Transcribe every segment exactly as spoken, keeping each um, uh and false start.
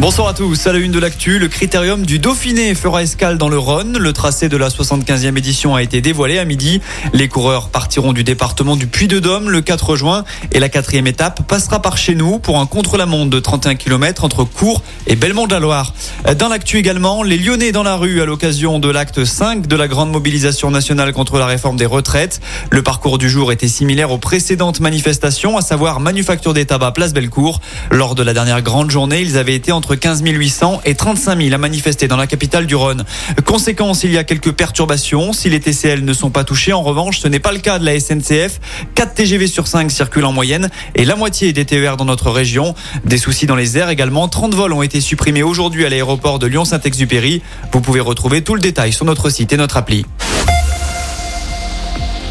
Bonsoir à tous, à la une de l'actu, le Critérium du Dauphiné fera escale dans le Rhône. Le tracé de la soixante-quinzième édition a été dévoilé à midi. Les coureurs partiront du département du Puy-de-Dôme le quatre juin et la quatrième étape passera par chez nous pour un contre-la-montre de trente et un kilomètres entre Cour et Belmont-de-la-Loire. Dans l'actu également, les Lyonnais dans la rue à l'occasion de l'acte cinq de la grande mobilisation nationale contre la réforme des retraites. Le parcours du jour était similaire aux précédentes manifestations, à savoir Manufacture des Tabacs, place Bellecour. Lors de la dernière grande journée, ils avaient été en entre quinze mille huit cents et trente-cinq mille à manifester dans la capitale du Rhône. Conséquence, il y a quelques perturbations. Si les T C L ne sont pas touchés, en revanche, ce n'est pas le cas de la S N C F. quatre T G V sur cinq circulent en moyenne et la moitié des T E R dans notre région. Des soucis dans les airs également. trente vols ont été supprimés aujourd'hui à l'aéroport de Lyon-Saint-Exupéry. Vous pouvez retrouver tout le détail sur notre site et notre appli.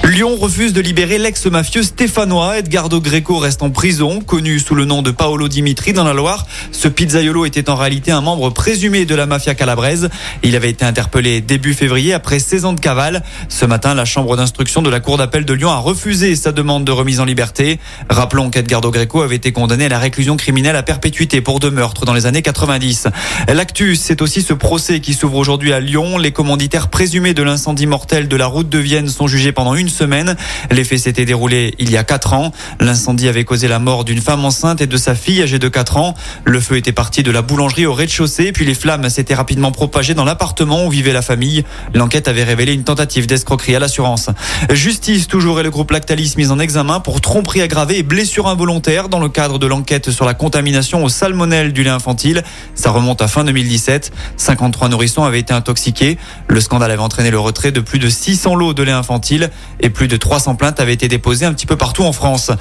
Lyon refuse de libérer l'ex-mafieux stéphanois. Edgardo Greco reste en prison, connu sous le nom de Paolo Dimitri dans la Loire. Ce pizzaiolo était en réalité un membre présumé de la mafia calabraise. Il avait été interpellé début février après seize ans de cavale. Ce matin, la chambre d'instruction de la Cour d'appel de Lyon a refusé sa demande de remise en liberté. Rappelons qu'Edgardo Greco avait été condamné à la réclusion criminelle à perpétuité pour deux meurtres dans les années quatre-vingt-dix. L'actu, c'est aussi ce procès qui s'ouvre aujourd'hui à Lyon. Les commanditaires présumés de l'incendie mortel de la route de Vienne sont jugés pendant une semaine. Les faits s'étaient déroulés il y a quatre ans. L'incendie avait causé la mort d'une femme enceinte et de sa fille âgée de quatre ans. Le feu était parti de la boulangerie au rez-de-chaussée, puis les flammes s'étaient rapidement propagées dans l'appartement où vivait la famille. L'enquête avait révélé une tentative d'escroquerie à l'assurance. Justice toujours et le groupe Lactalis mis en examen pour tromperie aggravée et blessure involontaire dans le cadre de l'enquête sur la contamination au salmonelle du lait infantile. Ça remonte à fin deux mille dix-sept. cinquante-trois nourrissons avaient été intoxiqués. Le scandale avait entraîné le retrait de plus de six cents lots de lait infantile et plus de trois cents plaintes avaient été déposées un petit peu partout en France.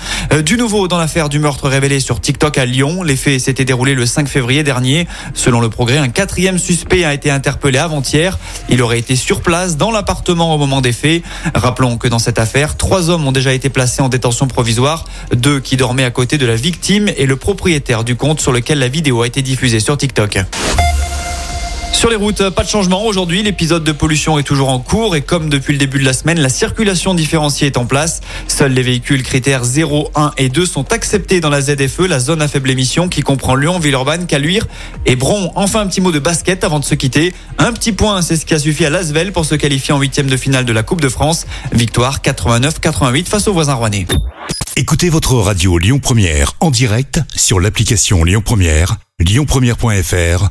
Du nouveau dans l'affaire du meurtre révélé sur TikTok à Lyon, les faits s'étaient déroulés le cinq février dernier. Selon le Progrès, un quatrième suspect a été interpellé avant-hier. Il aurait été sur place dans l'appartement au moment des faits. Rappelons que dans cette affaire, trois hommes ont déjà été placés en détention provisoire, deux qui dormaient à côté de la victime et le propriétaire du compte sur lequel la vidéo a été diffusée sur TikTok. Sur les routes, pas de changement. Aujourd'hui, l'épisode de pollution est toujours en cours et comme depuis le début de la semaine, la circulation différenciée est en place. Seuls les véhicules critères zéro, un et deux sont acceptés dans la Z F E, la zone à faible émission qui comprend Lyon, Villeurbanne, Caluire et Bron. Enfin, un petit mot de basket avant de se quitter. Un petit point, c'est ce qui a suffi à l'Asvel pour se qualifier en huitième de finale de la Coupe de France. Victoire quatre-vingt-neuf à quatre-vingt-huit face aux voisins rouennais. Écoutez votre radio Lyon Première en direct sur l'application Lyon Première, lyon première point f r.